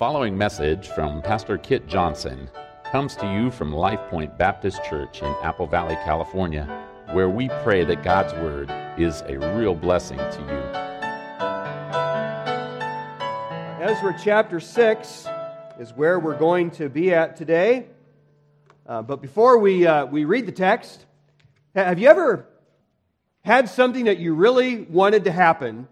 following message from Pastor Kit Johnson comes to you from Life Point Baptist Church in Apple Valley, California, where we pray that God's Word is a real blessing to you. Ezra chapter 6 is where we're going to be at today. But before we read the text, have you ever had something that you really wanted to happen,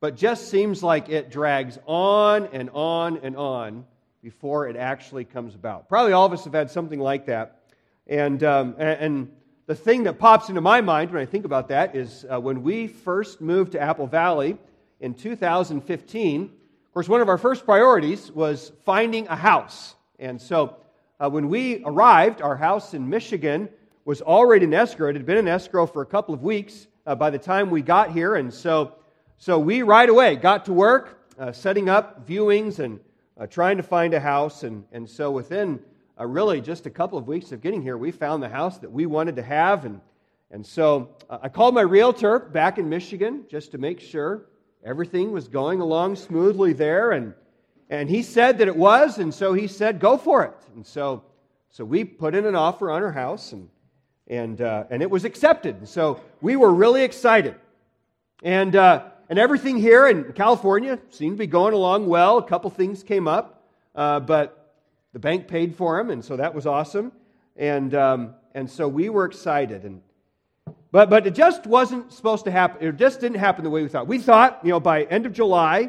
but just seems like it drags on and on and on before it actually comes about? Probably all of us have had something like that. And the thing that pops into my mind when I think about that is when we first moved to Apple Valley in 2015, of course, one of our first priorities was finding a house. And so when we arrived, our house in Michigan was already in escrow. It had been in escrow for a couple of weeks by the time we got here. And so we right away got to work setting up viewings and trying to find a house. And so within really just a couple of weeks of getting here, we found the house that we wanted to have. And so I called my realtor back in Michigan just to make sure everything was going along smoothly there. And he said that it was, and so he said, go for it. And so we put in an offer on our house, and it was accepted. And so we were really excited. And everything here in California seemed to be going along well. A couple things came up, but the bank paid for them, and so that was awesome. And so we were excited. But it just wasn't supposed to happen. It just didn't happen the way we thought. We thought, by end of July,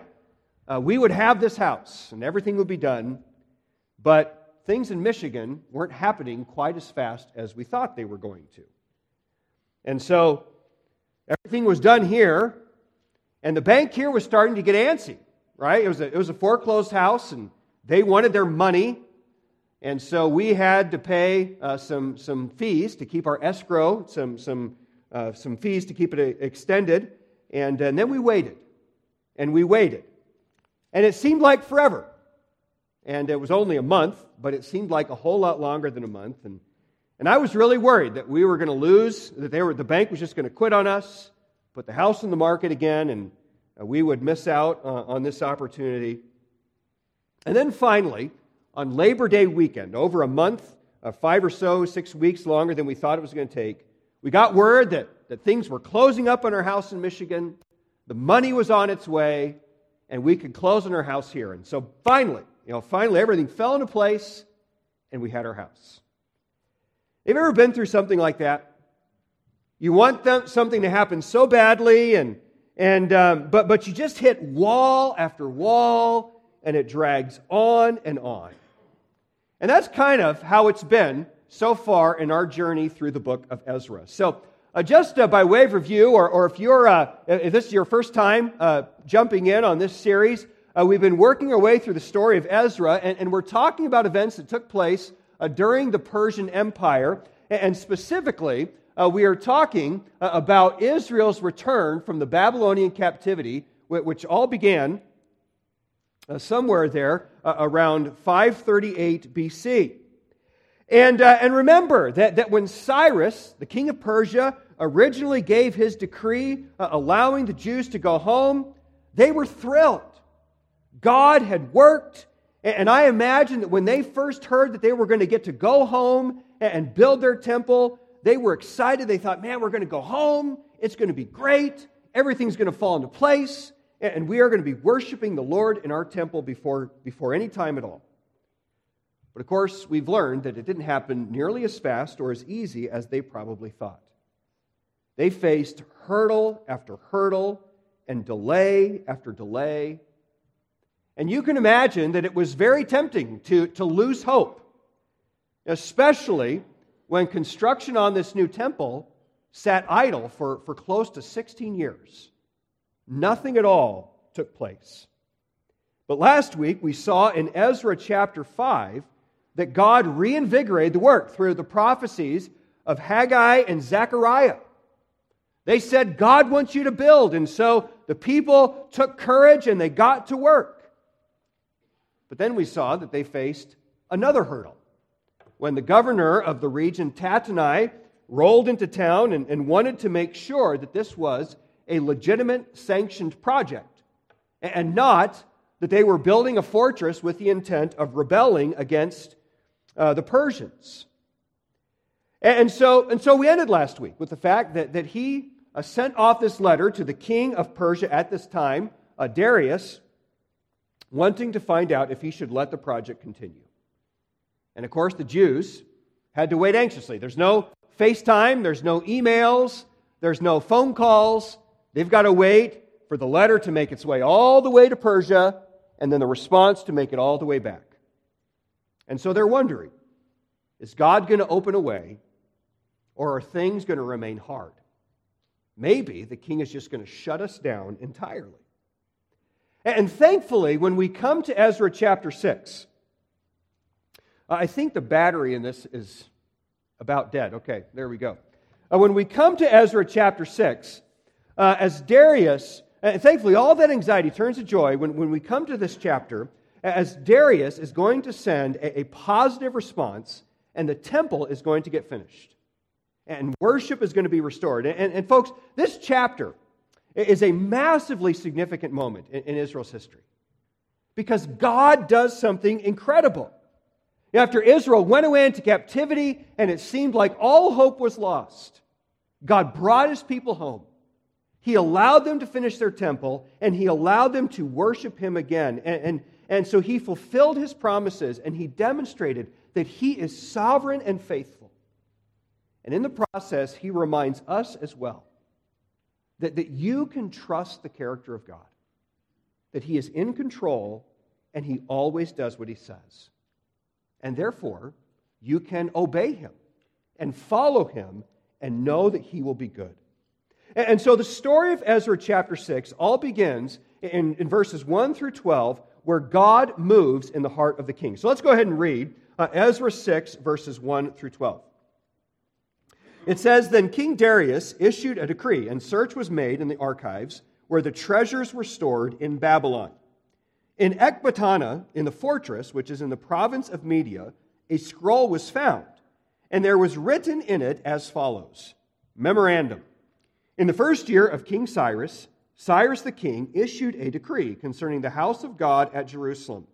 we would have this house and everything would be done. But things in Michigan weren't happening quite as fast as we thought they were going to. And so everything was done here, and the bank here was starting to get antsy, right? It was a foreclosed house, and they wanted their money, and so we had to pay some fees to keep our escrow, some fees to keep it extended, and then we waited, and it seemed like forever, and it was only a month, but it seemed like a whole lot longer than a month, and I was really worried that we were going to lose, that the bank was just going to quit on us, put the house in the market again, and we would miss out on this opportunity. And then finally, on Labor Day weekend, over a month, 6 weeks longer than we thought it was going to take, we got word that things were closing up on our house in Michigan, the money was on its way, and we could close on our house here. And so finally everything fell into place, and we had our house. Have you ever been through something like that? You want something to happen so badly, but you just hit wall after wall, and it drags on and on. And that's kind of how it's been so far in our journey through the book of Ezra. So just by way of review, or if this is your first time jumping in on this series, we've been working our way through the story of Ezra, and we're talking about events that took place during the Persian Empire, and specifically, we are talking about Israel's return from the Babylonian captivity, which all began somewhere there around 538 BC. And remember that when Cyrus, the king of Persia, originally gave his decree allowing the Jews to go home, they were thrilled. God had worked. And I imagine that when they first heard that they were going to get to go home and build their temple, they were excited. They thought, man, we're going to go home. It's going to be great. Everything's going to fall into place. And we are going to be worshiping the Lord in our temple before any time at all. But of course, we've learned that it didn't happen nearly as fast or as easy as they probably thought. They faced hurdle after hurdle and delay after delay. And you can imagine that it was very tempting to lose hope, especially when construction on this new temple sat idle for close to 16 years. Nothing at all took place. But last week we saw in Ezra chapter 5 that God reinvigorated the work through the prophecies of Haggai and Zechariah. They said, God wants you to build, and so the people took courage and they got to work. But then we saw that they faced another hurdle when the governor of the region, Tattenai, rolled into town and wanted to make sure that this was a legitimate sanctioned project and not that they were building a fortress with the intent of rebelling against the Persians. And so we ended last week with the fact that he sent off this letter to the king of Persia at this time, Darius, wanting to find out if he should let the project continue. And of course, the Jews had to wait anxiously. There's no FaceTime, there's no emails, there's no phone calls. They've got to wait for the letter to make its way all the way to Persia, and then the response to make it all the way back. And so they're wondering, is God going to open a way, or are things going to remain hard? Maybe the king is just going to shut us down entirely. And thankfully, when we come to Ezra chapter 6, I think the battery in this is about dead. Okay, there we go. When we come to Ezra chapter 6, as Darius, and thankfully all that anxiety turns to joy when we come to this chapter, as Darius is going to send a positive response, and the temple is going to get finished. And worship is going to be restored. And folks, this chapter is a massively significant moment in Israel's history, because God does something incredible. After Israel went away into captivity and it seemed like all hope was lost, God brought His people home. He allowed them to finish their temple, and He allowed them to worship Him again. And so He fulfilled His promises, and He demonstrated that He is sovereign and faithful. And in the process, He reminds us as well that you can trust the character of God, that He is in control, and He always does what He says. And therefore, you can obey Him and follow Him and know that He will be good. And so the story of Ezra chapter 6 all begins in verses 1 through 12, where God moves in the heart of the king. So let's go ahead and read Ezra 6, verses 1 through 12. It says, "Then King Darius issued a decree, and search was made in the archives where the treasures were stored in Babylon. In Ecbatana, in the fortress, which is in the province of Media, a scroll was found, and there was written in it as follows. Memorandum. In the first year of King Cyrus, Cyrus the king issued a decree concerning the house of God at Jerusalem.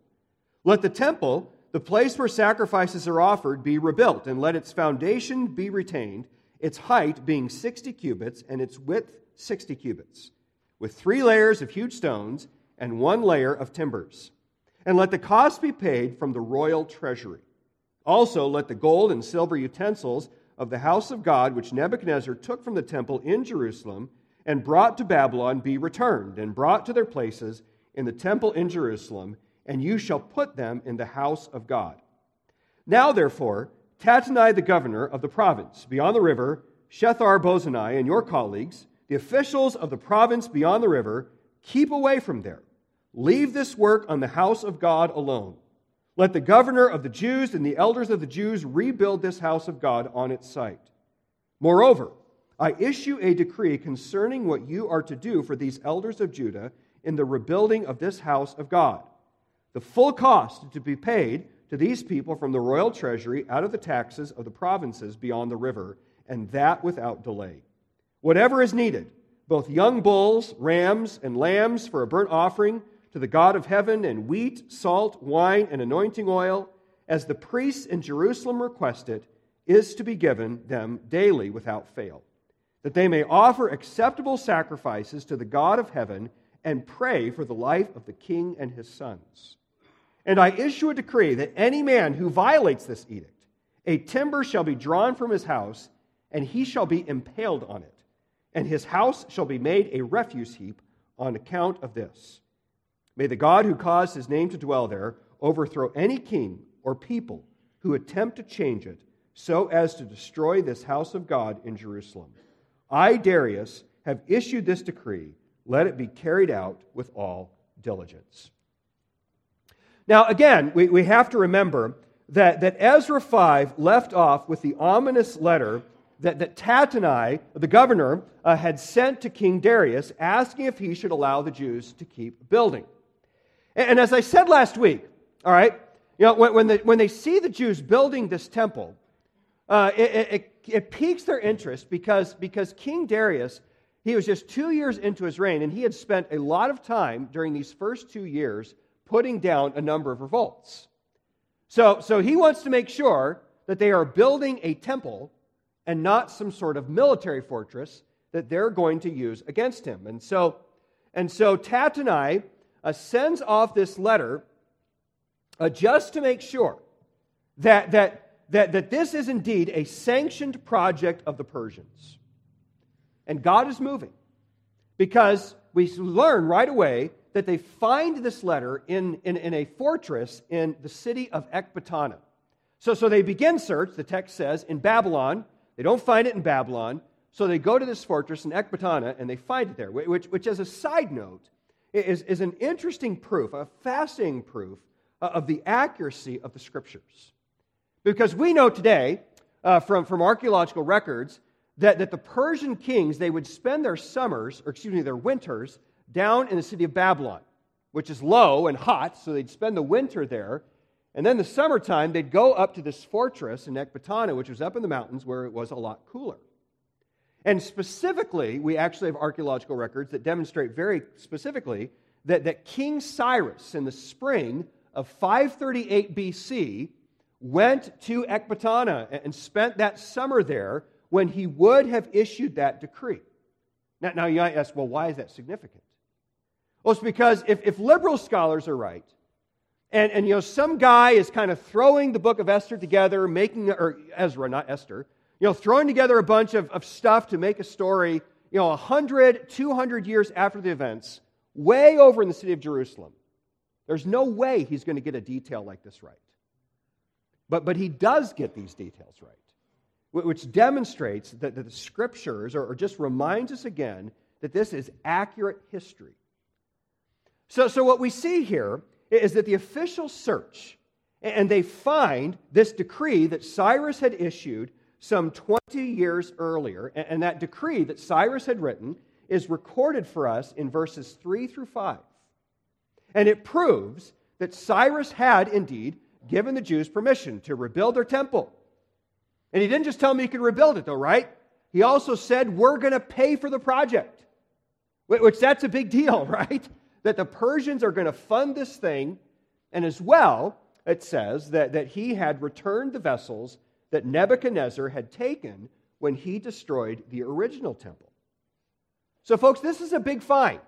Let the temple, the place where sacrifices are offered, be rebuilt, and let its foundation be retained, its height being 60 cubits and its width 60 cubits, with 3 layers of huge stones and 1 layer of timbers. And let the cost be paid from the royal treasury. Also let the gold and silver utensils of the house of God, which Nebuchadnezzar took from the temple in Jerusalem and brought to Babylon, be returned and brought to their places in the temple in Jerusalem, and you shall put them in the house of God. Now, therefore, Tattenai, the governor of the province beyond the river, Shethar-bozenai, and your colleagues, the officials of the province beyond the river, keep away from there. Leave this work on the house of God alone. Let the governor of the Jews and the elders of the Jews rebuild this house of God on its site. Moreover, I issue a decree concerning what you are to do for these elders of Judah in the rebuilding of this house of God. The full cost to be paid to these people from the royal treasury out of the taxes of the provinces beyond the river, and that without delay. Whatever is needed, both young bulls, rams, and lambs for a burnt offering to the God of heaven, and wheat, salt, wine, and anointing oil, as the priests in Jerusalem request it, is to be given them daily without fail, that they may offer acceptable sacrifices to the God of heaven and pray for the life of the king and his sons. And I issue a decree that any man who violates this edict, a timber shall be drawn from his house, and he shall be impaled on it, and his house shall be made a refuse heap on account of this. May the God who caused his name to dwell there overthrow any king or people who attempt to change it so as to destroy this house of God in Jerusalem. I, Darius, have issued this decree. Let it be carried out with all diligence." Now, again, we have to remember that Ezra 5 left off with the ominous letter that Tattenai, the governor, had sent to King Darius, asking if he should allow the Jews to keep building. And as I said last week, all right, you know, when they see the Jews building this temple, it piques their interest because King Darius, he was just 2 years into his reign, and he had spent a lot of time during these first 2 years putting down a number of revolts. So he wants to make sure that they are building a temple and not some sort of military fortress that they're going to use against him. And so Tattenai sends off this letter just to make sure that this is indeed a sanctioned project of the Persians. And God is moving, because we learn right away that they find this letter in a fortress in the city of Ecbatana. So they begin search, the text says, in Babylon. They don't find it in Babylon, so they go to this fortress in Ecbatana and they find it there, which as a side note, is an interesting proof, a fascinating proof of the accuracy of the Scriptures. Because we know today from archaeological records that the Persian kings, they would spend their winters down in the city of Babylon, which is low and hot, so they'd spend the winter there. And then the summertime, they'd go up to this fortress in Ecbatana, which was up in the mountains where it was a lot cooler. And specifically, we actually have archaeological records that demonstrate very specifically that King Cyrus, in the spring of 538 BC, went to Ecbatana and spent that summer there when he would have issued that decree. Now you might ask, well, why is that significant? Well, it's because if liberal scholars are right, and you know, some guy is kind of throwing the book of Esther together, throwing together a bunch of stuff to make a story, 100, 200 years after the events, way over in the city of Jerusalem. There's no way he's going to get a detail like this right. But he does get these details right, which demonstrates that the Scriptures, or just reminds us again, that this is accurate history. So what we see here is that the officials search, and they find this decree that Cyrus had issued some 20 years earlier, and that decree that Cyrus had written is recorded for us in verses 3 through 5. And it proves that Cyrus had indeed given the Jews permission to rebuild their temple. And he didn't just tell them he could rebuild it, though, right? He also said, we're going to pay for the project, which that's a big deal, right? That the Persians are going to fund this thing. And as well, it says that he had returned the vessels that Nebuchadnezzar had taken when he destroyed the original temple. So, folks, this is a big find.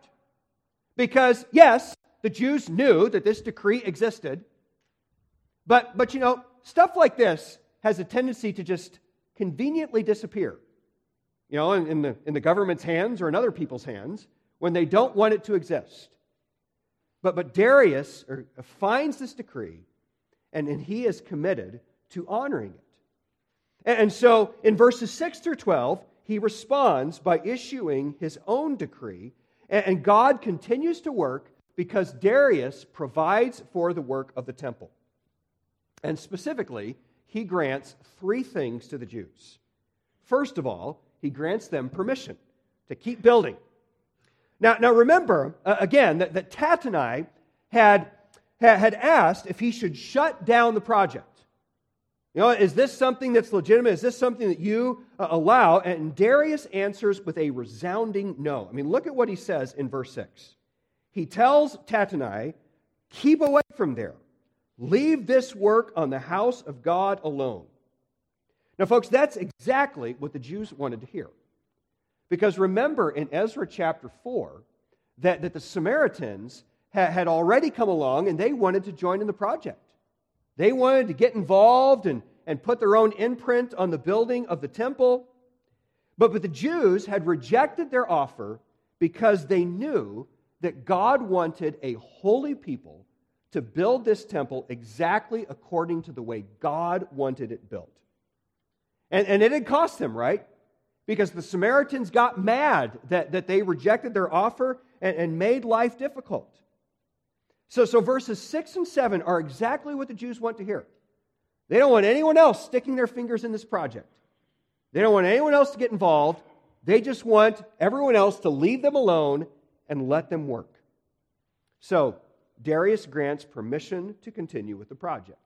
Because, yes, the Jews knew that this decree existed. But stuff like this has a tendency to just conveniently disappear, in the government's hands or in other people's hands when they don't want it to exist. But Darius finds this decree, and he is committed to honoring it. And so in verses 6 through 12, he responds by issuing his own decree, and God continues to work because Darius provides for the work of the temple. And specifically, he grants three things to the Jews. First of all, he grants them permission to keep building. Now remember, again, that Tattenai had asked if he should shut down the project. Is this something that's legitimate? Is this something that you allow? And Darius answers with a resounding no. I mean, look at what he says in verse 6. He tells Tattenai, keep away from there. Leave this work on the house of God alone. Now, folks, that's exactly what the Jews wanted to hear. Because remember in Ezra chapter 4, that the Samaritans had already come along and they wanted to join in the project. They wanted to get involved and put their own imprint on the building of the temple. But the Jews had rejected their offer because they knew that God wanted a holy people to build this temple exactly according to the way God wanted it built. And it had cost them, right? Because the Samaritans got mad that they rejected their offer and made life difficult. So verses 6 and 7 are exactly what the Jews want to hear. They don't want anyone else sticking their fingers in this project. They don't want anyone else to get involved. They just want everyone else to leave them alone and let them work. So Darius grants permission to continue with the project.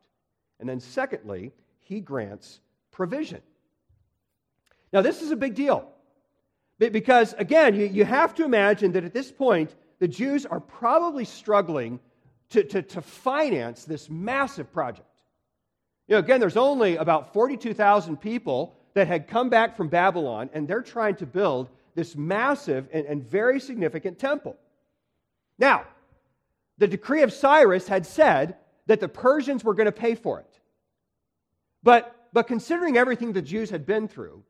And then secondly, he grants provision. Now this is a big deal because, again, you have to imagine that at this point, the Jews are probably struggling to finance this massive project. You know, again, there's only about 42,000 people that had come back from Babylon, and they're trying to build this massive and very significant temple. Now, the decree of Cyrus had said that the Persians were going to pay for it. But considering everything the Jews had been through,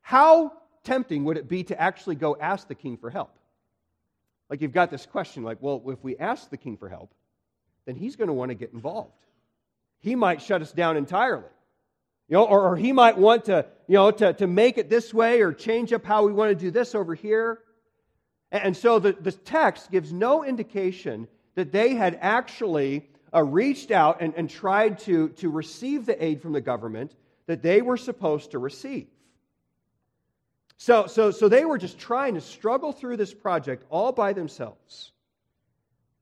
how tempting would it be to actually go ask the king for help? Like, you've got this question, like, well, if we ask the king for help, then he's going to want to get involved. He might shut us down entirely. You know, or he might want to, you know, to make it this way or change up how we want to do this over here. And so the text gives no indication that they had actually reached out and tried to receive the aid from the government that they were supposed to receive. So they were just trying to struggle through this project all by themselves.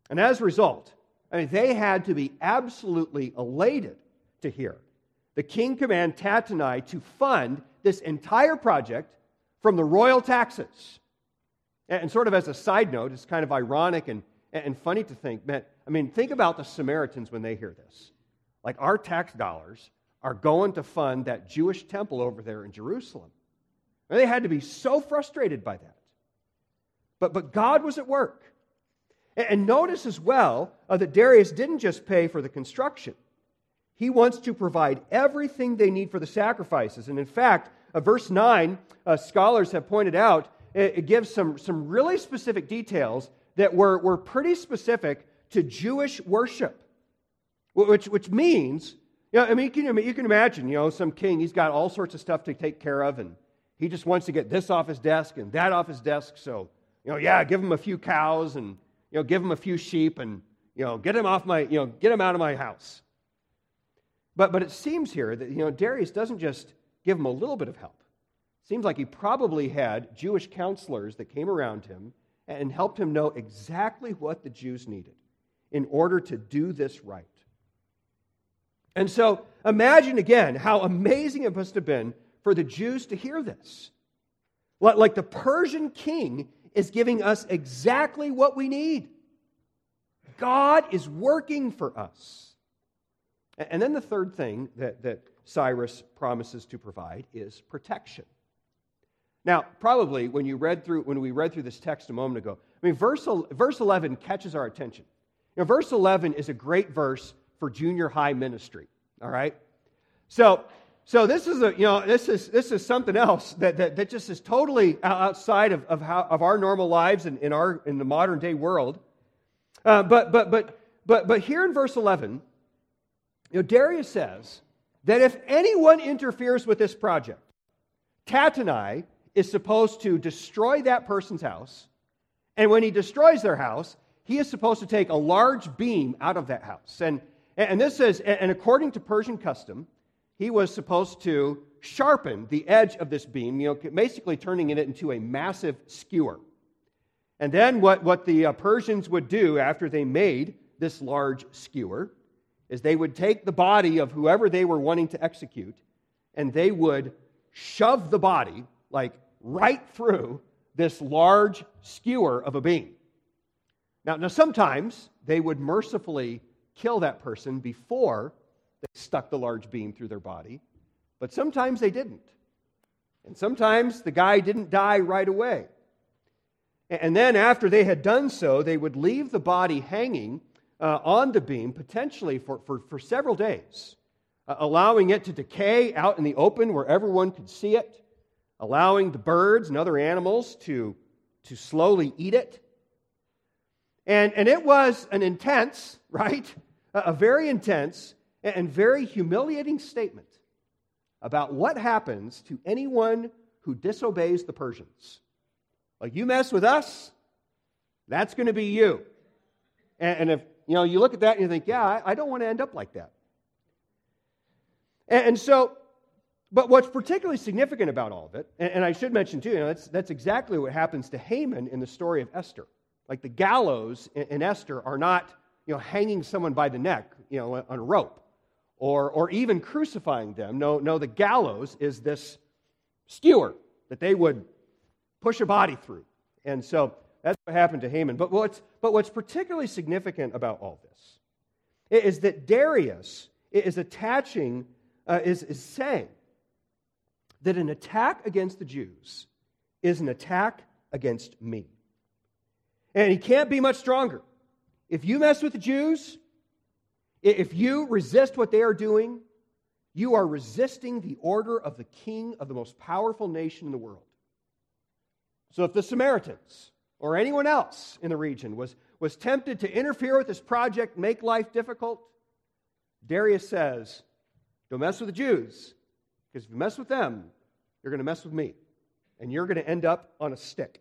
And as a result, I mean, they had to be absolutely elated to hear the king command Tattenai to fund this entire project from the royal taxes. And sort of as a side note, it's kind of ironic and funny to think, man, I mean, think about the Samaritans when they hear this. Like, our tax dollars are going to fund that Jewish temple over there in Jerusalem. And they had to be so frustrated by that. But God was at work. And notice as well that Darius didn't just pay for the construction. He wants to provide everything they need for the sacrifices. And in fact, verse 9, scholars have pointed out, it gives some really specific details that were pretty specific to Jewish worship, which means, you know, I mean, you can imagine, you know, some king, he's got all sorts of stuff to take care of, and he just wants to get this off his desk and that off his desk. So, you know, yeah, give him a few cows and, you know, give him a few sheep and, you know, get him out of my house. But it seems here that, you know, Darius doesn't just give him a little bit of help. It seems like he probably had Jewish counselors that came around him and helped him know exactly what the Jews needed in order to do this right. And so imagine again how amazing it must have been for the Jews to hear this. Like, the Persian king is giving us exactly what we need. God is working for us. And then the third thing that Cyrus promises to provide is protection. Now, probably when we read through this text a moment ago, I mean, verse 11 catches our attention. Now, verse 11 is a great verse for junior high ministry. All right, so this is this is something else that just is totally outside of our normal lives and in the modern day world. But here in verse 11. You know, Darius says that if anyone interferes with this project, Tattenai is supposed to destroy that person's house, and when he destroys their house, he is supposed to take a large beam out of that house. And this is, and according to Persian custom, he was supposed to sharpen the edge of this beam, you know, basically turning it into a massive skewer. And then what the Persians would do after they made this large skewer is they would take the body of whoever they were wanting to execute, and they would shove the body, like, right through this large skewer of a beam. Now sometimes they would mercifully kill that person before they stuck the large beam through their body, but sometimes they didn't. And sometimes the guy didn't die right away. And then after they had done so, they would leave the body hanging on the beam, potentially for several days, allowing it to decay out in the open where everyone could see it, allowing the birds and other animals to slowly eat it. And it was an intense, right? A very intense and very humiliating statement about what happens to anyone who disobeys the Persians. Like, you mess with us, that's going to be you. And if you know, you look at that and you think, yeah, I don't want to end up like that. And so, but what's particularly significant about all of it, and I should mention too, you know, that's exactly what happens to Haman in the story of Esther. Like, the gallows in Esther are not, you know, hanging someone by the neck, you know, on a rope, or even crucifying them. No, the gallows is this skewer that they would push a body through. And so That's what happened to Haman. But what's particularly significant about all this is that Darius is saying that an attack against the Jews is an attack against me. And he can't be much stronger. If you mess with the Jews, if you resist what they are doing, you are resisting the order of the king of the most powerful nation in the world. So if the Samaritans or anyone else in the region was tempted to interfere with this project, make life difficult, Darius says, don't mess with the Jews, because if you mess with them, you're going to mess with me, and you're going to end up on a stick.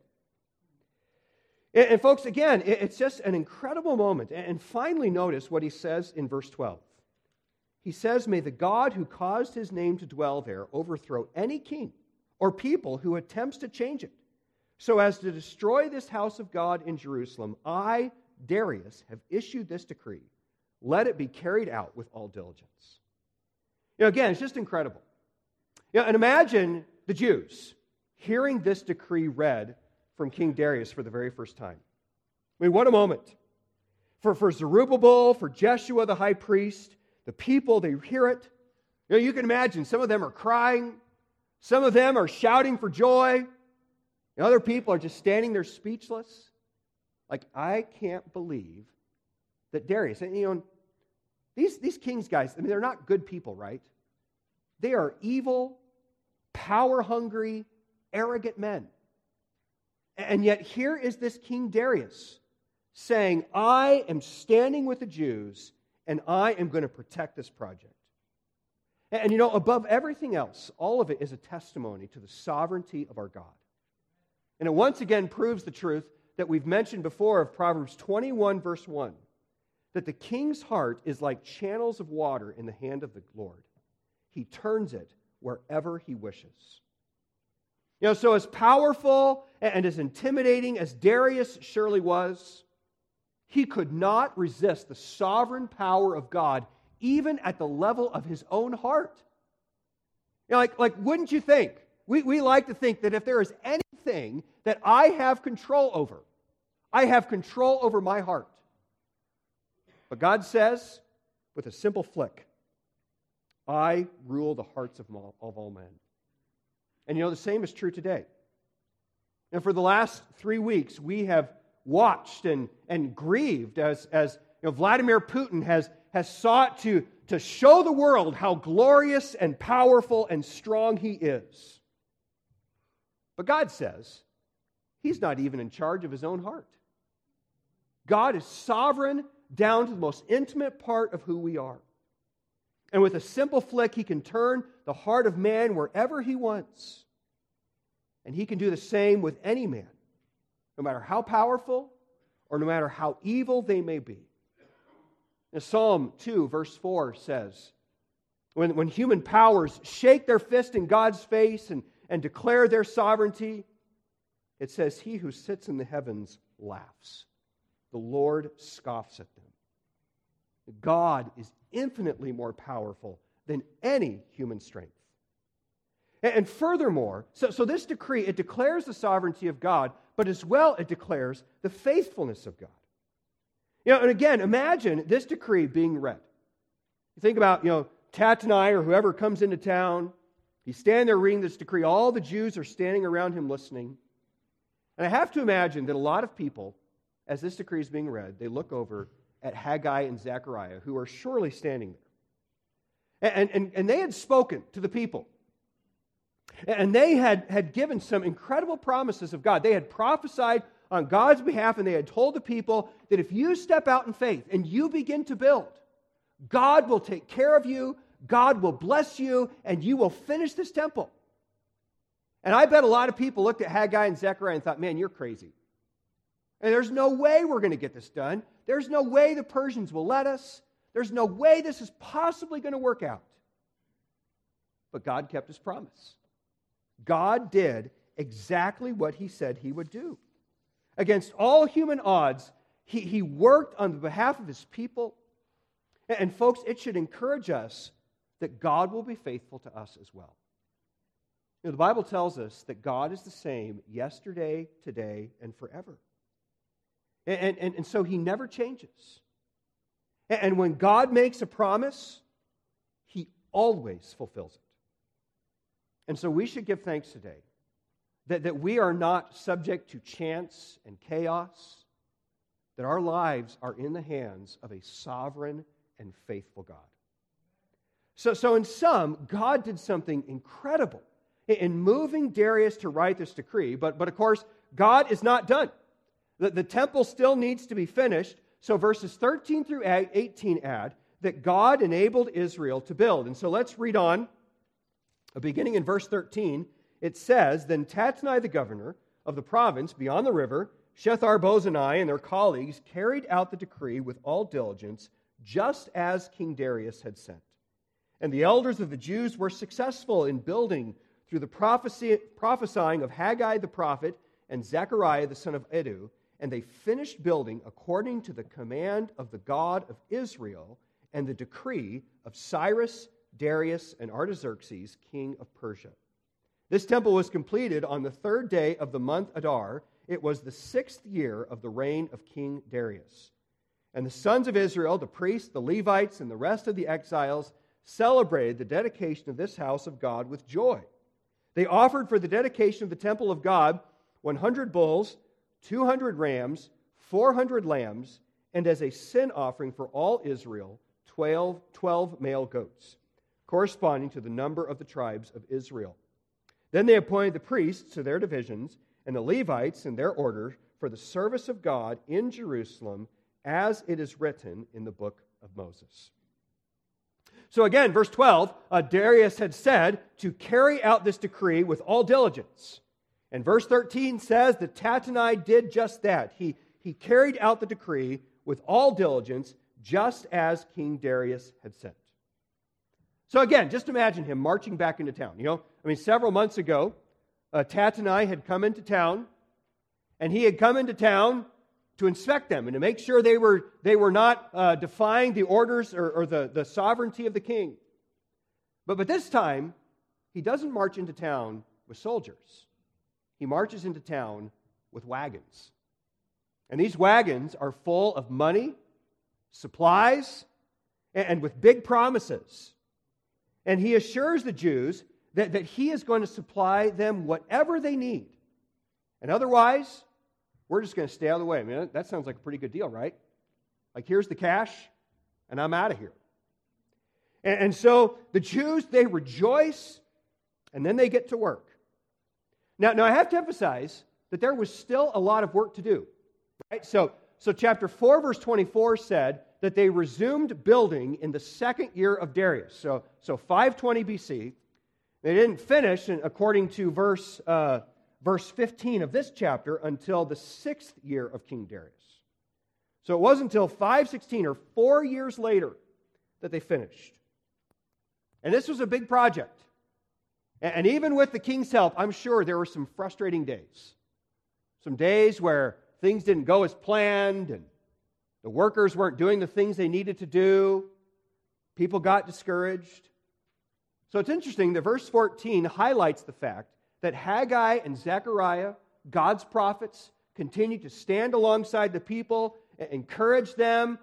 And folks, again, it's just an incredible moment. And finally, notice what he says in verse 12. He says, may the God who caused his name to dwell there overthrow any king or people who attempts to change it, so as to destroy this house of God in Jerusalem. I, Darius, have issued this decree. Let it be carried out with all diligence. You know, again, it's just incredible. You know, and imagine the Jews hearing this decree read from King Darius for the very first time. I mean, what a moment. For Zerubbabel, for Jeshua the high priest, the people, they hear it. You know, you can imagine some of them are crying. Some of them are shouting for joy. And other people are just standing there speechless. Like, I can't believe that Darius, and you know, these kings guys, I mean, they're not good people, right? They are evil, power-hungry, arrogant men. And yet here is this King Darius saying, I am standing with the Jews and I am going to protect this project. And you know, above everything else, all of it is a testimony to the sovereignty of our God. And it once again proves the truth that we've mentioned before of Proverbs 21 verse 1, that the king's heart is like channels of water in the hand of the Lord. He turns it wherever he wishes. You know, so as powerful and as intimidating as Darius surely was, he could not resist the sovereign power of God, even at the level of his own heart. You know, like wouldn't you think? We like to think that if there is anything that I have control over, I have control over my heart. But God says, with a simple flick, I rule the hearts of all men. And you know, the same is true today. And for the last 3 weeks, we have watched and grieved as you know, Vladimir Putin has sought to show the world how glorious and powerful and strong he is. But God says he's not even in charge of his own heart. God is sovereign down to the most intimate part of who we are. And with a simple flick, he can turn the heart of man wherever he wants. And he can do the same with any man, no matter how powerful or no matter how evil they may be. And Psalm 2, verse 4 says, when human powers shake their fist in God's face and declare their sovereignty, it says, he who sits in the heavens laughs. The Lord scoffs at them. God is infinitely more powerful than any human strength. And furthermore, so this decree, it declares the sovereignty of God, but as well it declares the faithfulness of God. You know, and again, imagine this decree being read. You think about, you know, Tattenai or whoever comes into town, he's standing there reading this decree, all the Jews are standing around him listening. And I have to imagine that a lot of people, as this decree is being read, they look over at Haggai and Zechariah, who are surely standing there. And they had spoken to the people. And they had given some incredible promises of God. They had prophesied on God's behalf, and they had told the people that if you step out in faith and you begin to build, God will take care of you, God will bless you, and you will finish this temple. And I bet a lot of people looked at Haggai and Zechariah and thought, man, you're crazy. And there's no way we're going to get this done. There's no way the Persians will let us. There's no way this is possibly going to work out. But God kept his promise. God did exactly what he said he would do. Against all human odds, he worked on behalf of his people. And folks, it should encourage us that God will be faithful to us as well. You know, the Bible tells us that God is the same yesterday, today, and forever. And so he never changes. And when God makes a promise, he always fulfills it. And so we should give thanks today that we are not subject to chance and chaos, that our lives are in the hands of a sovereign and faithful God. So in sum, God did something incredible in moving Darius to write this decree. But of course, God is not done. The temple still needs to be finished. So verses 13 through 18 add that God enabled Israel to build. And so let's read on. Beginning in verse 13, it says, "Then Tattenai, the governor of the province beyond the river, Shethar-bozenai and their colleagues carried out the decree with all diligence, just as King Darius had sent. And the elders of the Jews were successful in building through the prophesying of Haggai the prophet and Zechariah the son of Iddo, and they finished building according to the command of the God of Israel and the decree of Cyrus, Darius, and Artaxerxes, king of Persia. This temple was completed on the 3rd day of the month Adar. It was the 6th year of the reign of King Darius. And the sons of Israel, the priests, the Levites, and the rest of the exiles, celebrated the dedication of this house of God with joy. They offered for the dedication of the temple of God 100 bulls, 200 rams, 400 lambs, and as a sin offering for all Israel, 12 male goats, corresponding to the number of the tribes of Israel. Then they appointed the priests to their divisions and the Levites in their order for the service of God in Jerusalem, as it is written in the book of Moses." So again, verse 12, Darius had said to carry out this decree with all diligence. And verse 13 says that Tattenai did just that. He carried out the decree with all diligence, just as King Darius had sent. So again, just imagine him marching back into town. Several months ago, Tattenai had come into town, and he had come into town to inspect them and to make sure they were not defying the orders or the sovereignty of the king. But this time, he doesn't march into town with soldiers. He marches into town with wagons. And these wagons are full of money, supplies, and with big promises. And he assures the Jews that he is going to supply them whatever they need. And otherwise, we're just going to stay out of the way. That sounds like a pretty good deal, right? Like, here's the cash, and I'm out of here. And so the Jews, they rejoice, and then they get to work. Now I have to emphasize that there was still a lot of work to do, right? So chapter 4, verse 24 said that they resumed building in the 2nd year of Darius. So 520 BC. They didn't finish, according to verse 15 of this chapter, until the 6th year of King Darius. So it wasn't until 516, or 4 years later, that they finished. And this was a big project. And even with the king's help, I'm sure there were some frustrating days. Some days where things didn't go as planned, and the workers weren't doing the things they needed to do. People got discouraged. So it's interesting that verse 14 highlights the fact that Haggai and Zechariah, God's prophets, continued to stand alongside the people, encourage them,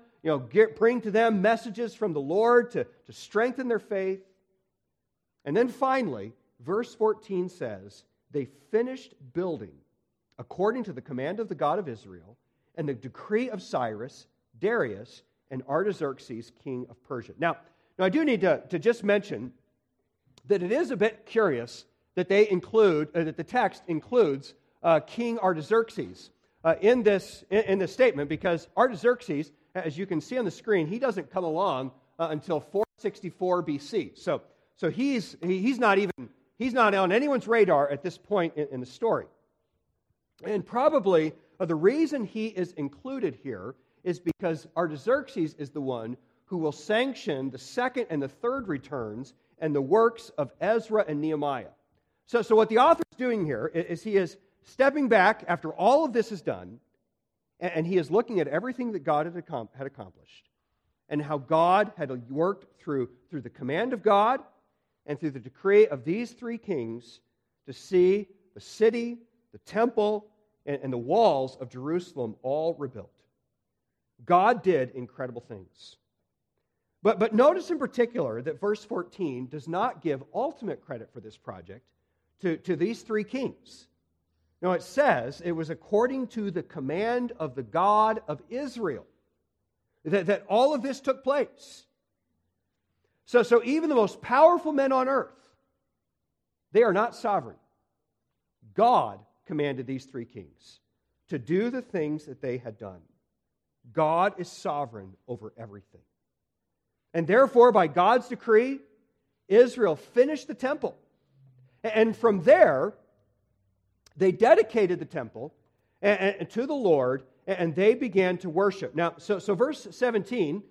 bring to them messages from the Lord to strengthen their faith. And then finally, verse 14 says, they finished building according to the command of the God of Israel and the decree of Cyrus, Darius, and Artaxerxes, king of Persia. Now I do need to just mention that it is a bit curious that the text includes King Artaxerxes in this statement, because Artaxerxes, as you can see on the screen, he doesn't come along until 464 BC. So he's not on anyone's radar at this point in the story. And probably the reason he is included here is because Artaxerxes is the one who will sanction the 2nd and the 3rd returns and the works of Ezra and Nehemiah. So what the author is doing here is he is stepping back after all of this is done, and he is looking at everything that God had accomplished and how God had worked through the command of God and through the decree of these three kings to see the city, the temple, and the walls of Jerusalem all rebuilt. God did incredible things. But notice in particular that verse 14 does not give ultimate credit for this project to these three kings. No, it says it was according to the command of the God of Israel that all of this took place. So even the most powerful men on earth, they are not sovereign. God commanded these three kings to do the things that they had done. God is sovereign over everything. And therefore, by God's decree, Israel finished the temple. And from there, they dedicated the temple to the Lord, and they began to worship. Now, so verse 17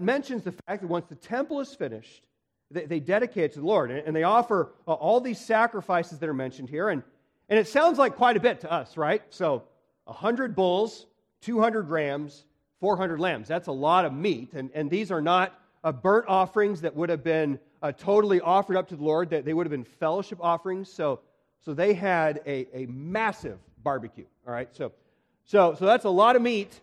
mentions the fact that once the temple is finished, they dedicate it to the Lord, and they offer all these sacrifices that are mentioned here. And it sounds like quite a bit to us, right? So 100 bulls, 200 rams, 400 lambs. That's a lot of meat, and these are not burnt offerings that would have been totally offered up to the Lord, that they would have been fellowship offerings. So they had a massive barbecue, all right? So that's a lot of meat,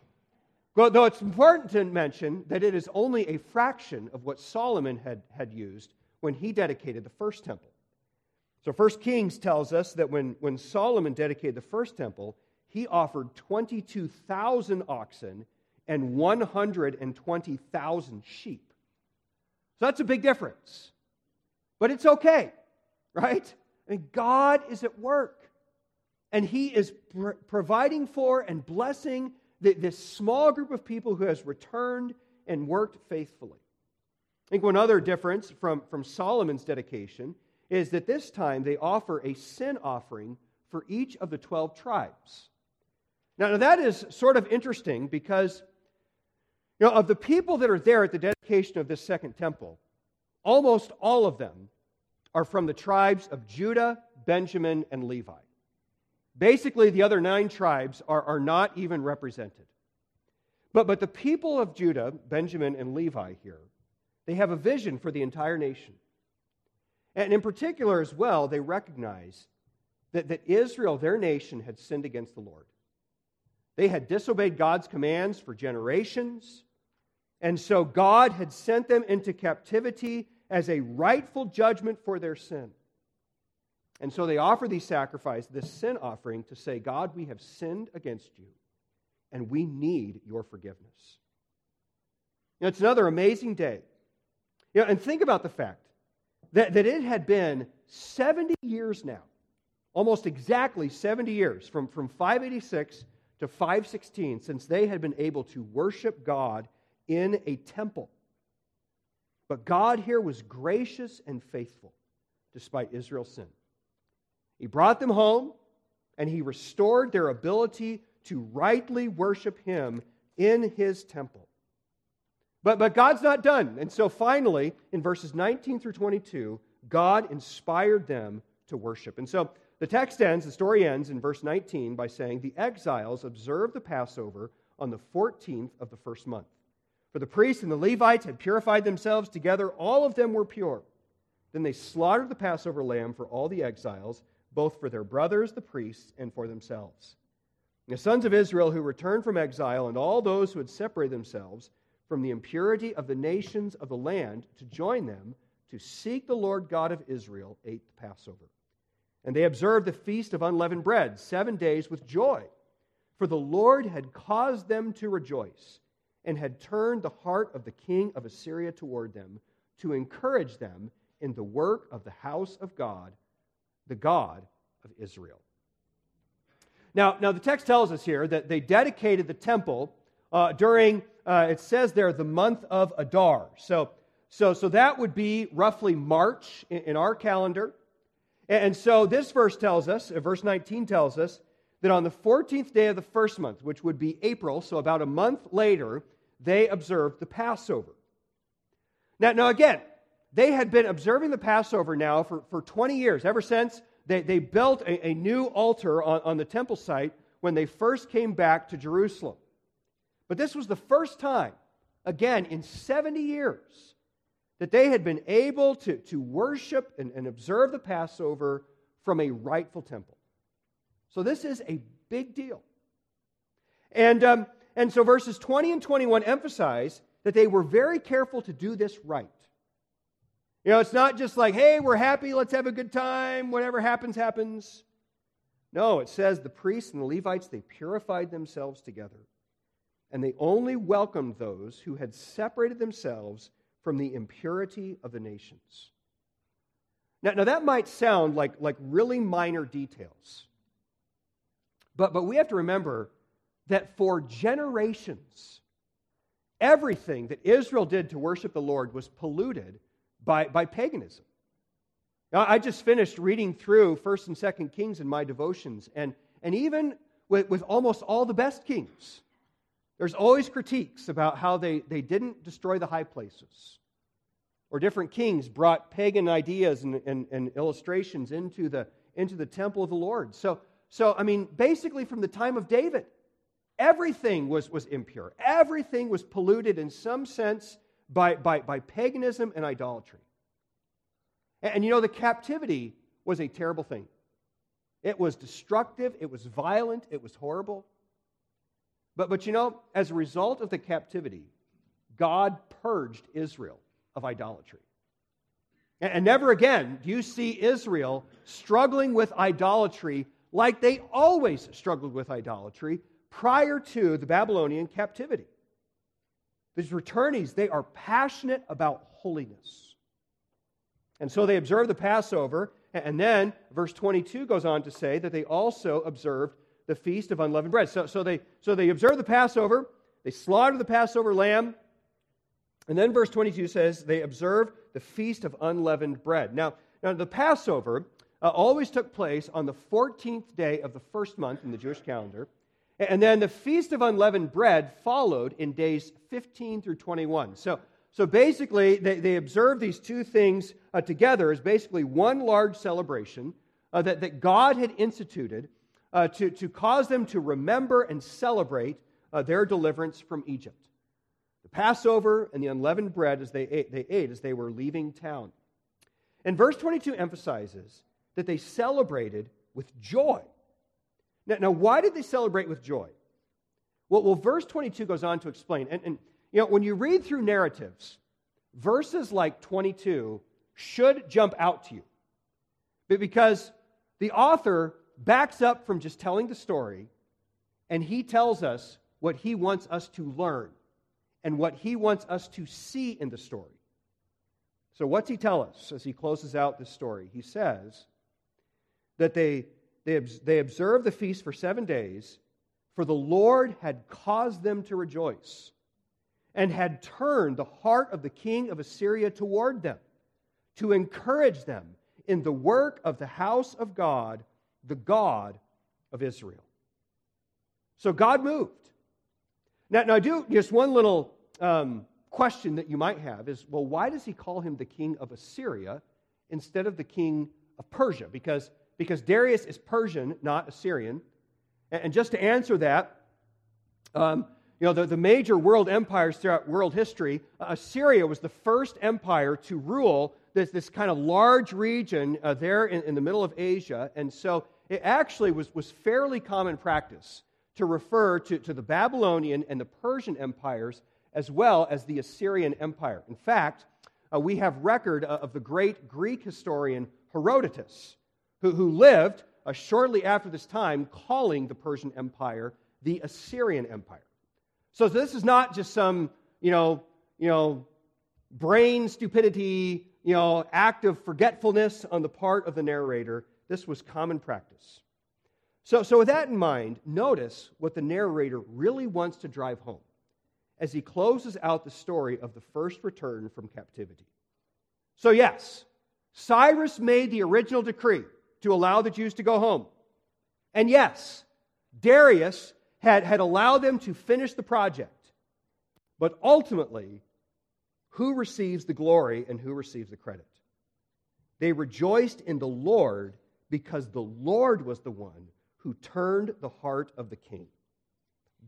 though it's important to mention that it is only a fraction of what Solomon had used when he dedicated the first temple. So 1 Kings tells us that when Solomon dedicated the first temple, he offered 22,000 oxen and 120,000 sheep. So that's a big difference. But it's okay, right? I mean, God is at work. And He is providing for and blessing this small group of people who has returned and worked faithfully. I think one other difference from Solomon's dedication is that this time they offer a sin offering for each of the 12 tribes. Now that is sort of interesting because, you know, of the people that are there at the dedication of this second temple, almost all of them are from the tribes of Judah, Benjamin, and Levi. Basically, the other 9 tribes are not even represented. But the people of Judah, Benjamin, and Levi here, they have a vision for the entire nation. And in particular as well, they recognize that Israel, their nation, had sinned against the Lord. They had disobeyed God's commands for generations. And so God had sent them into captivity as a rightful judgment for their sin. And so they offer these sacrifices, this sin offering, to say, God, we have sinned against you, and we need your forgiveness. You know, it's another amazing day. You know, and think about the fact that it had been 70 years now, almost exactly 70 years, from 586 to 516, since they had been able to worship God in a temple. But God here was gracious and faithful despite Israel's sin. He brought them home, and He restored their ability to rightly worship Him in His temple. But God's not done. And so finally, in verses 19 through 22, God inspired them to worship. And so the text ends, the story ends in verse 19 by saying, the exiles observed the Passover on the 14th of the first month. For the priests and the Levites had purified themselves together. All of them were pure. Then they slaughtered the Passover lamb for all the exiles, both for their brothers, the priests, and for themselves. And the sons of Israel who returned from exile and all those who had separated themselves from the impurity of the nations of the land to join them to seek the Lord God of Israel ate the Passover. And they observed the feast of unleavened bread 7 days with joy, for the Lord had caused them to rejoice and had turned the heart of the king of Assyria toward them to encourage them in the work of the house of God, the God of Israel. Now the text tells us here that they dedicated the temple during, it says there, the month of Adar. So that would be roughly March in our calendar. And so this verse tells us, verse 19 tells us, that on the 14th day of the first month, which would be April, so about a month later, they observed the Passover. Now again, they had been observing the Passover now for 20 years, ever since they built a new altar on the temple site when they first came back to Jerusalem. But this was the first time, again, in 70 years, that they had been able to worship and observe the Passover from a rightful temple. So this is a Big deal. And so verses 20 and 21 emphasize that they were very careful to do this right. You know, it's not just like, hey, we're happy, let's have a good time, whatever happens, happens. No, it says the priests and the Levites, they purified themselves together, and they only welcomed those who had separated themselves from the impurity of the nations. Now that might sound like really minor details, but we have to remember that for generations, everything that Israel did to worship the Lord was polluted by paganism. Now, I just finished reading through 1st and 2nd Kings in my devotions, and even with almost all the best kings, there's always critiques about how they didn't destroy the high places. Or different kings brought pagan ideas and illustrations into the temple of the Lord. So I mean, basically from the time of David, everything was impure. Everything was polluted in some sense by paganism and idolatry. And you know, the captivity was a terrible thing. It was destructive, it was violent, it was horrible. But you know, as a result of the captivity, God purged Israel of idolatry. And never again do you see Israel struggling with idolatry like they always struggled with idolatry prior to the Babylonian captivity. These returnees, they are passionate about holiness. And so they observe the Passover, and then verse 22 goes on to say that they also observed the Feast of Unleavened Bread. So they observe the Passover, they slaughter the Passover lamb, and then verse 22 says they observe the Feast of Unleavened Bread. Now the Passover always took place on the 14th day of the first month in the Jewish calendar, and then the Feast of Unleavened Bread followed in days 15 through 21. So basically, they observe these two things together as basically one large celebration that God had instituted to cause them to remember and celebrate their deliverance from Egypt. The Passover and the unleavened bread as they ate as they were leaving town. And verse 22 emphasizes that they celebrated with joy. Now why did they celebrate with joy? Well, verse 22 goes on to explain. And you know, when you read through narratives, verses like 22 should jump out to you. Because the author backs up from just telling the story, and he tells us what he wants us to learn and what he wants us to see in the story. So what's he tell us as he closes out this story? He says that they observed the feast for 7 days, for the Lord had caused them to rejoice and had turned the heart of the king of Assyria toward them to encourage them in the work of the house of God, the God of Israel. So God moved. Now I do just one little question that you might have is, well, why does he call him the king of Assyria instead of the king of Persia? Because Darius is Persian, not Assyrian. And just to answer that, you know, the major world empires throughout world history, Assyria was the first empire to rule this kind of large region there in the middle of Asia. And so it actually was fairly common practice to refer to the Babylonian and the Persian empires as well as the Assyrian Empire. In fact, we have record of the great Greek historian Herodotus, who lived shortly after this time, calling the Persian Empire the Assyrian Empire. So this is not just some, you know, brain stupidity, you know, act of forgetfulness on the part of the narrator. This was common practice. So with that in mind, notice what the narrator really wants to drive home as he closes out the story of the first return from captivity. So yes, Cyrus made the original decree to allow the Jews to go home. And yes, Darius had allowed them to finish the project. But ultimately, who receives the glory and who receives the credit? They rejoiced in the Lord because the Lord was the one who turned the heart of the king.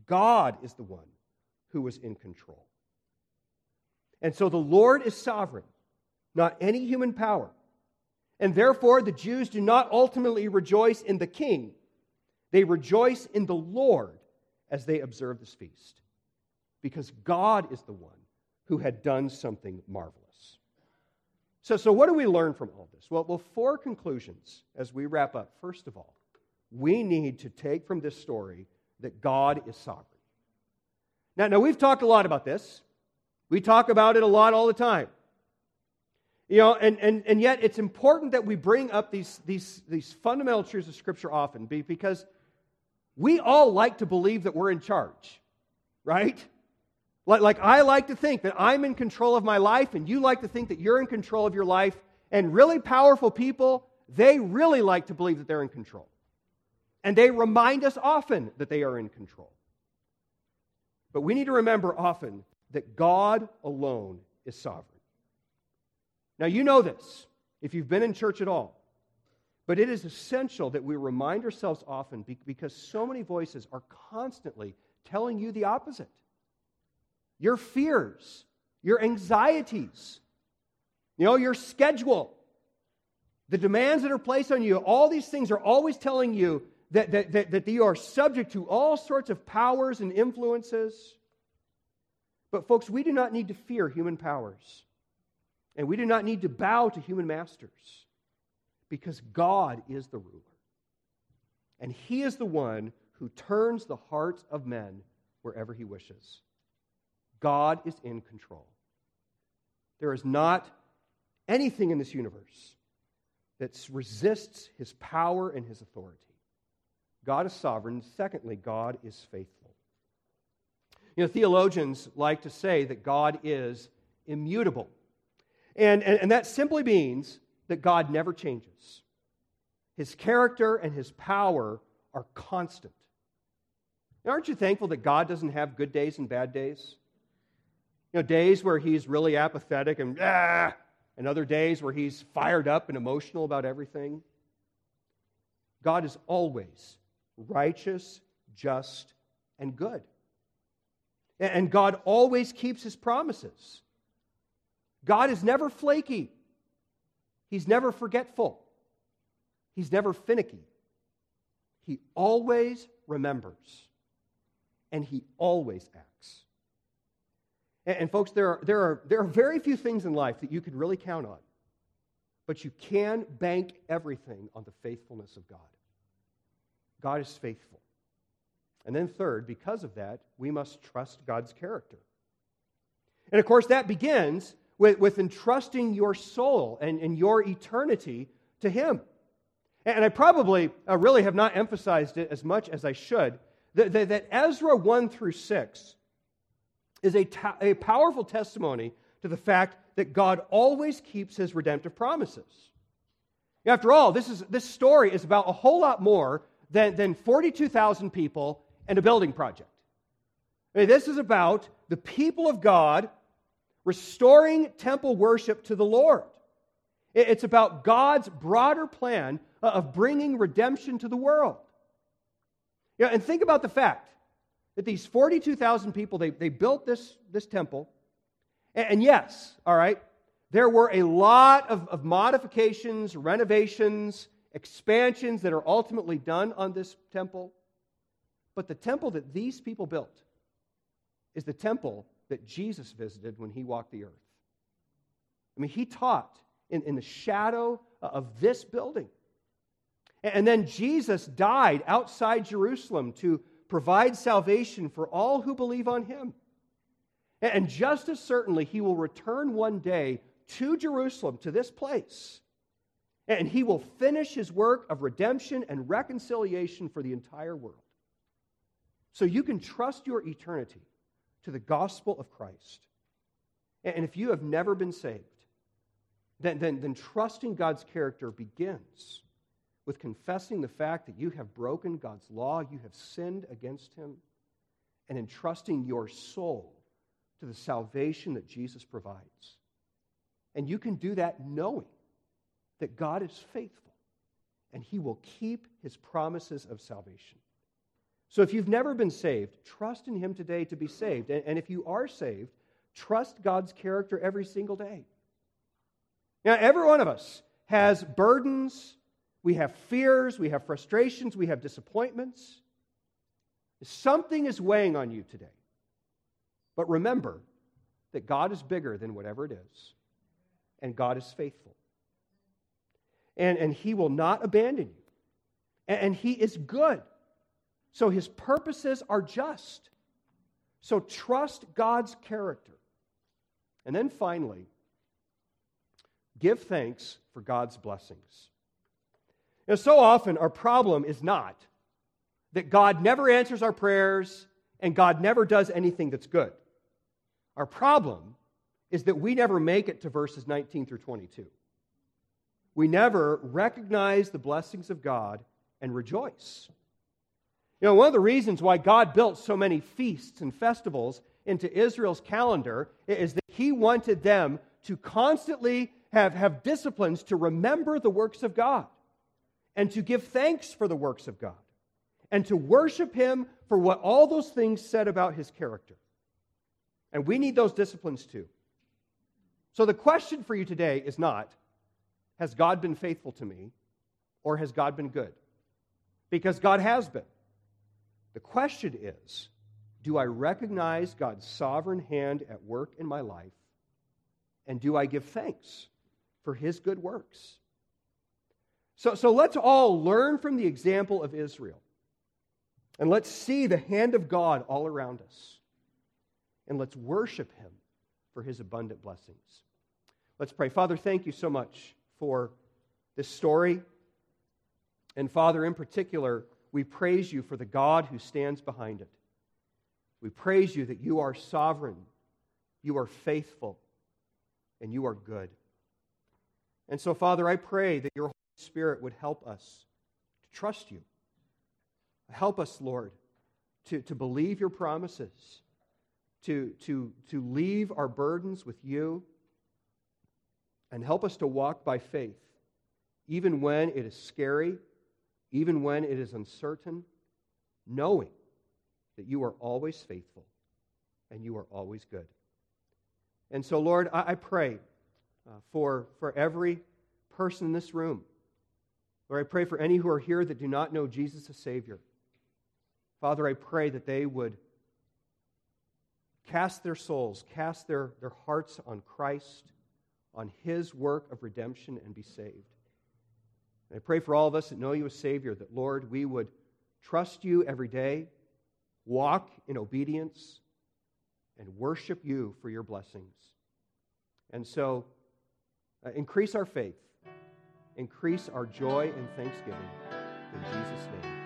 God is the one who was in control. And so the Lord is sovereign, not any human power. And therefore, the Jews do not ultimately rejoice in the king. They rejoice in the Lord as they observe this feast, because God is the one who had done something marvelous. So what do we learn from all this? Well, four conclusions as we wrap up. First of all, we need to take from this story that God is sovereign. Now we've talked a lot about this. We talk about it a lot all the time. And yet it's important that we bring up these fundamental truths of Scripture often, because we all like to believe that we're in charge, right? Like I like to think that I'm in control of my life, and you like to think that you're in control of your life. And really powerful people, they really like to believe that they're in control. And they remind us often that they are in control. But we need to remember often that God alone is sovereign. Now, you know this if you've been in church at all, but it is essential that we remind ourselves often, because so many voices are constantly telling you the opposite. Your fears, your anxieties, your schedule, the demands that are placed on you, all these things are always telling you that you are subject to all sorts of powers and influences. But folks, we do not need to fear human powers. And we do not need to bow to human masters, because God is the ruler. And He is the one who turns the hearts of men wherever He wishes. God is in control. There is not anything in this universe that resists His power and His authority. God is sovereign. Secondly, God is faithful. Theologians like to say that God is immutable. And that simply means that God never changes. His character and His power are constant. Now, aren't you thankful that God doesn't have good days and bad days? Days where He's really apathetic and other days where He's fired up and emotional about everything. God is always righteous, just, and good. And God always keeps His promises. God is never flaky. He's never forgetful. He's never finicky. He always remembers. And He always acts. And folks, there are very few things in life that you can really count on. But you can bank everything on the faithfulness of God. God is faithful. And then third, because of that, we must trust God's character. And of course, that begins with entrusting your soul and your eternity to Him. And I probably really have not emphasized it as much as I should, that Ezra 1 through 6 is a powerful testimony to the fact that God always keeps His redemptive promises. After all, this story is about a whole lot more than 42,000 people and a building project. I mean, this is about the people of God restoring temple worship to the Lord. It's about God's broader plan of bringing redemption to the world. And think about the fact that these 42,000 people, they built this temple. And yes, all right, there were a lot of modifications, renovations, expansions that are ultimately done on this temple. But the temple that these people built is the temple that Jesus visited when He walked the earth. I mean, He taught in the shadow of this building. And then Jesus died outside Jerusalem to provide salvation for all who believe on Him. And just as certainly, He will return one day to Jerusalem, to this place, and He will finish His work of redemption and reconciliation for the entire world. So you can trust your eternity to the gospel of Christ. And if you have never been saved, then trusting God's character begins with confessing the fact that you have broken God's law, you have sinned against Him, and entrusting your soul to the salvation that Jesus provides. And you can do that knowing that God is faithful and He will keep His promises of salvation. So if you've never been saved, trust in Him today to be saved. And if you are saved, trust God's character every single day. Now, every one of us has burdens We have fears, we have frustrations, we have disappointments. Something is weighing on you today. But remember that God is bigger than whatever it is, and God is faithful. And He will not abandon you. And He is good. So His purposes are just. So trust God's character. And then finally, give thanks for God's blessings. Now, so often our problem is not that God never answers our prayers and God never does anything that's good. Our problem is that we never make it to verses 19 through 22. We never recognize the blessings of God and rejoice. You know, one of the reasons why God built so many feasts and festivals into Israel's calendar is that He wanted them to constantly have disciplines to remember the works of God and to give thanks for the works of God and to worship Him for what all those things said about His character. And we need those disciplines too. So the question for you today is not, has God been faithful to me, or has God been good? Because God has been. The question is, do I recognize God's sovereign hand at work in my life? And do I give thanks for His good works? So let's all learn from the example of Israel. And let's see the hand of God all around us. And let's worship Him for His abundant blessings. Let's pray. Father, thank you so much for this story. And Father, in particular, we praise you for the God who stands behind it. We praise you that you are sovereign, you are faithful, and you are good. And so, Father, I pray that your Holy Spirit would help us to trust you. Help us, Lord, to believe your promises, to leave our burdens with you, and help us to walk by faith, even when it is scary, even when it is uncertain, knowing that you are always faithful and you are always good. And so, Lord, I pray for every person in this room. Lord, I pray for any who are here that do not know Jesus as Savior. Father, I pray that they would cast their souls, cast their hearts on Christ, on His work of redemption, and be saved. And I pray for all of us that know you as Savior, that, Lord, we would trust you every day, walk in obedience, and worship you for your blessings. And so, increase our faith, increase our joy and thanksgiving. In Jesus' name.